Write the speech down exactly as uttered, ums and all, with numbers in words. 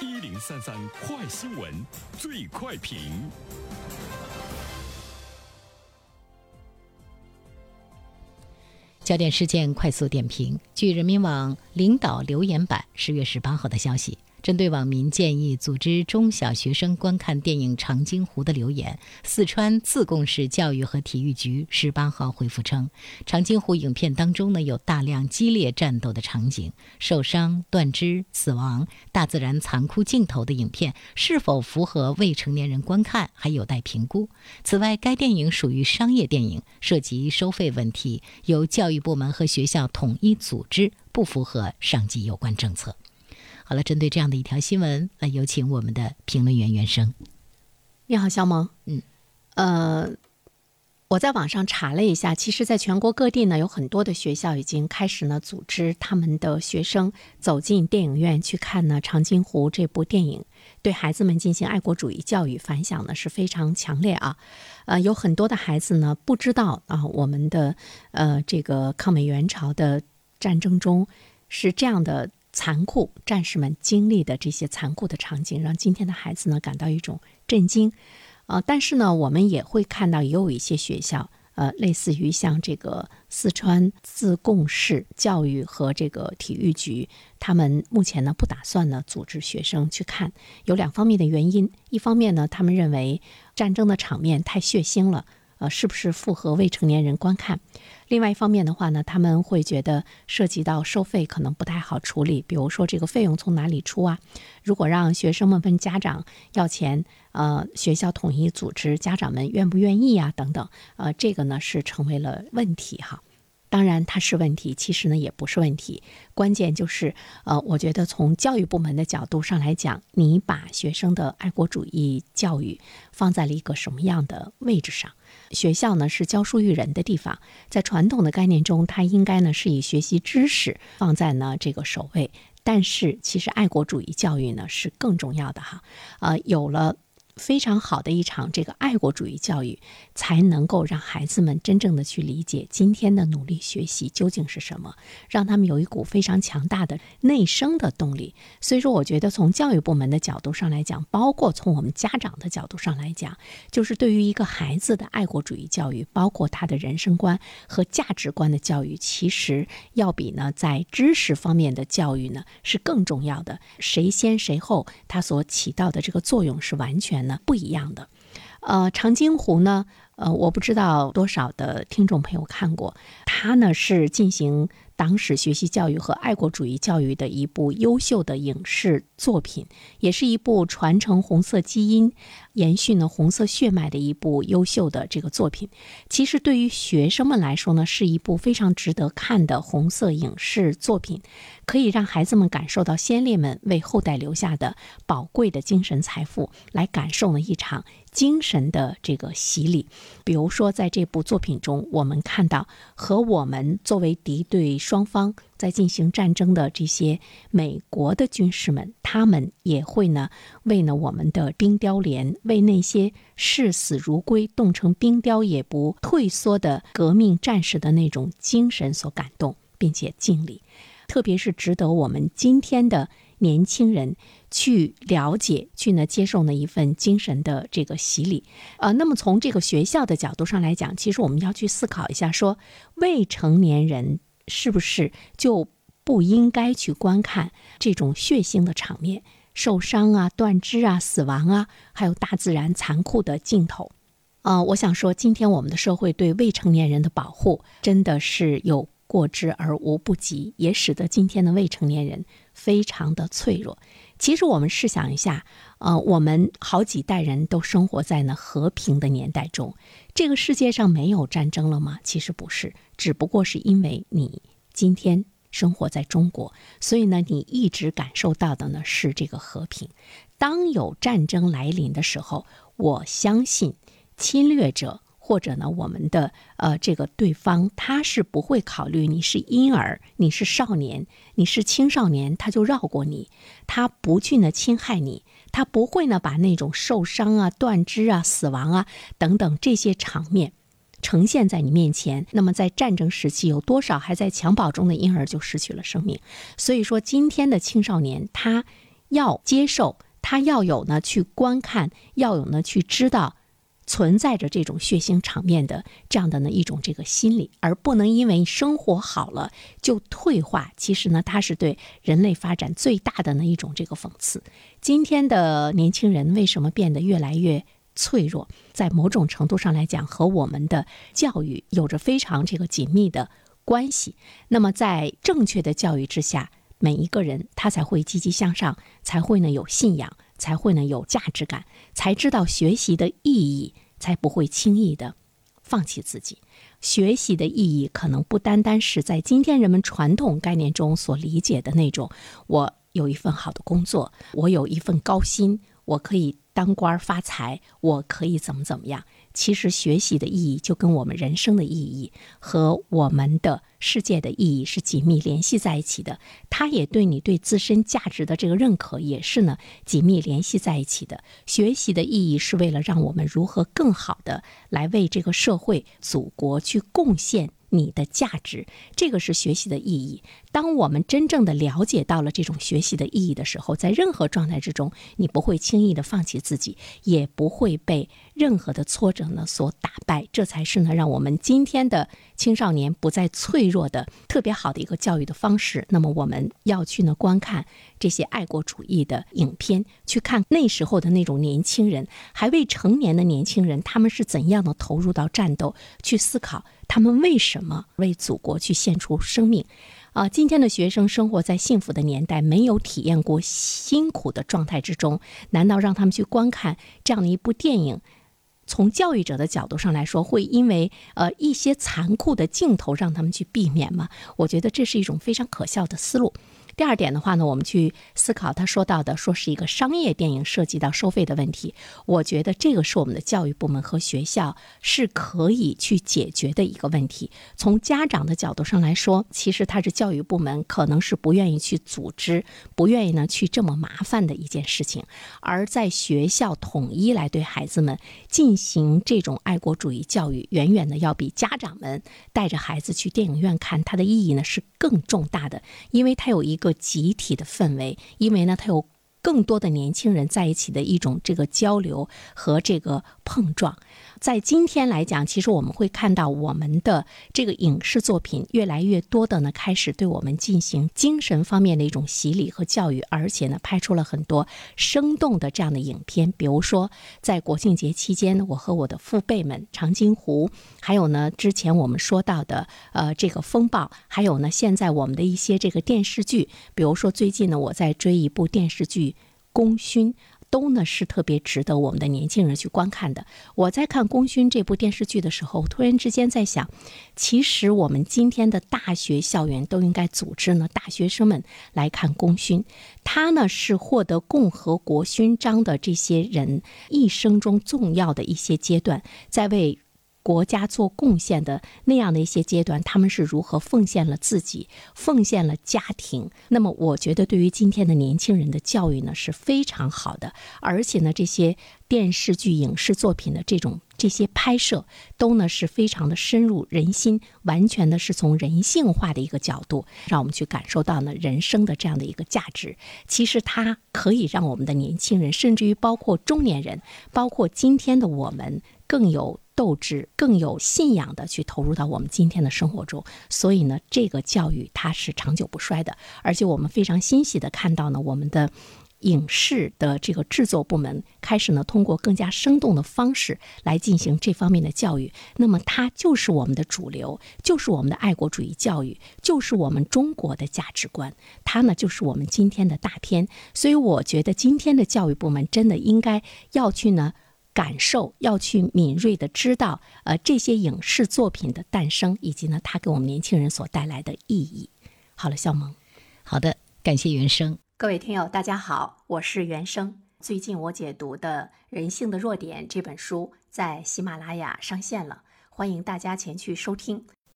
一零三三快新闻最快评。焦点事件快速点评。据人民网领导留言版十月十八号的消息，针对网民建议组织中小学生观看电影《长津湖》的留言，四川自贡市教育和体育局十八号回复称，长津湖影片当中呢有大量激烈战斗的场景，受伤、断肢、死亡、大自然残酷镜头的影片是否符合未成年人观看还有待评估。此外，该电影属于商业电影，涉及收费问题，由教育部门和学校统一组织，不符合上级有关政策。好了，针对这样的一条新闻，来有请我们的评论员袁生。你好，肖萌。嗯，呃，我在网上查了一下，其实在全国各地呢，有很多的学校已经开始呢组织他们的学生走进电影院去看呢《长津湖》这部电影，对孩子们进行爱国主义教育，反响呢是非常强烈啊。呃，有很多的孩子呢不知道啊，我们的呃这个抗美援朝的战争中是这样的。残酷战士们经历的这些残酷的场景，让今天的孩子呢感到一种震惊，呃，但是呢，我们也会看到也有一些学校，呃，类似于像这个四川自贡市教育和这个体育局，他们目前呢不打算呢组织学生去看，有两方面的原因，一方面呢，他们认为战争的场面太血腥了。呃，是不是符合未成年人观看？另外一方面的话呢，他们会觉得涉及到收费可能不太好处理，比如说这个费用从哪里出啊？如果让学生们问家长要钱，呃，学校统一组织，家长们愿不愿意啊？等等，呃，这个呢是成为了问题哈。当然它是问题，其实呢也不是问题，关键就是呃，我觉得从教育部门的角度上来讲，你把学生的爱国主义教育放在了一个什么样的位置上？学校呢是教书育人的地方，在传统的概念中，它应该呢是以学习知识放在呢这个首位，但是其实爱国主义教育呢是更重要的哈。呃，有了非常好的一场这个爱国主义教育，才能够让孩子们真正的去理解今天的努力学习究竟是什么，让他们有一股非常强大的内生的动力。所以说我觉得从教育部门的角度上来讲，包括从我们家长的角度上来讲，就是对于一个孩子的爱国主义教育，包括他的人生观和价值观的教育，其实要比呢在知识方面的教育呢是更重要的，谁先谁后，它所起到的这个作用是完全不一样的。呃，长津湖呢，呃，我不知道多少的听众朋友看过，它呢是进行党史学习教育和爱国主义教育的一部优秀的影视作品，也是一部传承红色基因、延续呢红色血脉的一部优秀的这个作品。其实对于学生们来说呢，是一部非常值得看的红色影视作品，可以让孩子们感受到先烈们为后代留下的宝贵的精神财富，来感受呢一场精神的这个洗礼。比如说在这部作品中，我们看到和我们作为敌对双方在进行战争的这些美国的军士们，他们也会呢为呢我们的冰雕连，为那些视死如归冻成冰雕也不退缩的革命战士的那种精神所感动，并且敬礼。特别是值得我们今天的年轻人去了解，去呢接受呢一份精神的这个洗礼。呃，那么从这个学校的角度上来讲，其实我们要去思考一下，说未成年人是不是就不应该去观看这种血腥的场面，受伤啊、断肢啊、死亡啊，还有大自然残酷的镜头。呃，我想说，今天我们的社会对未成年人的保护真的是有过之而无不及，也使得今天的未成年人非常的脆弱。其实我们试想一下，呃，我们好几代人都生活在呢和平的年代中，这个世界上没有战争了吗？其实不是，只不过是因为你今天生活在中国，所以呢，你一直感受到的呢是这个和平。当有战争来临的时候，我相信侵略者或者呢，我们的呃这个对方，他是不会考虑你是婴儿，你是少年，你是青少年，他就绕过你，他不去呢侵害你，他不会呢把那种受伤啊、断肢啊、死亡啊等等这些场面呈现在你面前。那么在战争时期，有多少还在襁褓中的婴儿就失去了生命？所以说，今天的青少年他要接受，他要有呢去观看，要有呢去知道存在着这种血腥场面的这样的呢一种这个心理，而不能因为生活好了就退化。其实呢，它是对人类发展最大的呢一种这个讽刺。今天的年轻人为什么变得越来越脆弱，在某种程度上来讲，和我们的教育有着非常这个紧密的关系。那么在正确的教育之下，每一个人他才会积极向上，才会呢有信仰，才会呢有价值感，才知道学习的意义，才不会轻易的放弃自己。学习的意义可能不单单是在今天人们传统概念中所理解的那种，我有一份好的工作，我有一份高薪，我可以当官发财，我可以怎么怎么样。其实学习的意义就跟我们人生的意义和我们的世界的意义是紧密联系在一起的，它也对你对自身价值的这个认可也是呢紧密联系在一起的。学习的意义是为了让我们如何更好的来为这个社会、祖国去贡献你的价值，这个是学习的意义。当我们真正的了解到了这种学习的意义的时候，在任何状态之中，你不会轻易的放弃自己，也不会被任何的挫折呢所打败。这才是呢让我们今天的青少年不再脆弱的特别好的一个教育的方式。那么我们要去呢观看这些爱国主义的影片，去看那时候的那种年轻人，还未成年的年轻人，他们是怎样的投入到战斗，去思考他们为什么为祖国去献出生命。啊，今天的学生生活在幸福的年代，没有体验过辛苦的状态之中，难道让他们去观看这样的一部电影，从教育者的角度上来说，会因为呃一些残酷的镜头让他们去避免吗？我觉得这是一种非常可笑的思路。第二点的话呢，我们去思考他说到的说是一个商业电影涉及到收费的问题，我觉得这个是我们的教育部门和学校是可以去解决的一个问题。从家长的角度上来说，其实他是教育部门可能是不愿意去组织，不愿意呢去这么麻烦的一件事情，而在学校统一来对孩子们进行这种爱国主义教育，远远的要比家长们带着孩子去电影院看它的意义呢是更重大的，因为它有一个集体的氛围，因为呢，它有更多的年轻人在一起的一种这个交流和这个碰撞。在今天来讲，其实我们会看到我们的这个影视作品越来越多的呢，开始对我们进行精神方面的一种洗礼和教育，而且呢，拍出了很多生动的这样的影片。比如说，在国庆节期间，我和我的父辈们，长津湖，还有呢，之前我们说到的呃这个风暴，还有呢，现在我们的一些这个电视剧，比如说最近呢，我在追一部电视剧《功勋》。都呢是特别值得我们的年轻人去观看的。我在看《功勋》这部电视剧的时候，突然之间在想，其实我们今天的大学校园都应该组织呢大学生们来看《功勋》。他呢是获得共和国勋章的这些人一生中重要的一些阶段，在为国家做贡献的那样的一些阶段，他们是如何奉献了自己，奉献了家庭。那么我觉得对于今天的年轻人的教育呢是非常好的，而且呢这些电视剧影视作品的这种这些拍摄都呢是非常的深入人心，完全的是从人性化的一个角度让我们去感受到呢人生的这样的一个价值。其实它可以让我们的年轻人，甚至于包括中年人，包括今天的我们更有斗志，更有信仰的去投入到我们今天的生活中。所以呢这个教育它是长久不衰的，而且我们非常欣喜的看到呢我们的影视的这个制作部门开始呢通过更加生动的方式来进行这方面的教育。那么它就是我们的主流，就是我们的爱国主义教育，就是我们中国的价值观，它呢就是我们今天的大片。所以我觉得今天的教育部门真的应该要去呢感受，要去敏锐的知道呃，这些影视作品的诞生，以及呢它给我们年轻人所带来的意义。好了，肖萌。好的，感谢原生。各位听友大家好，我是原生。最近我解读的《人性的弱点》这本书在喜马拉雅上线了，欢迎大家前去收听。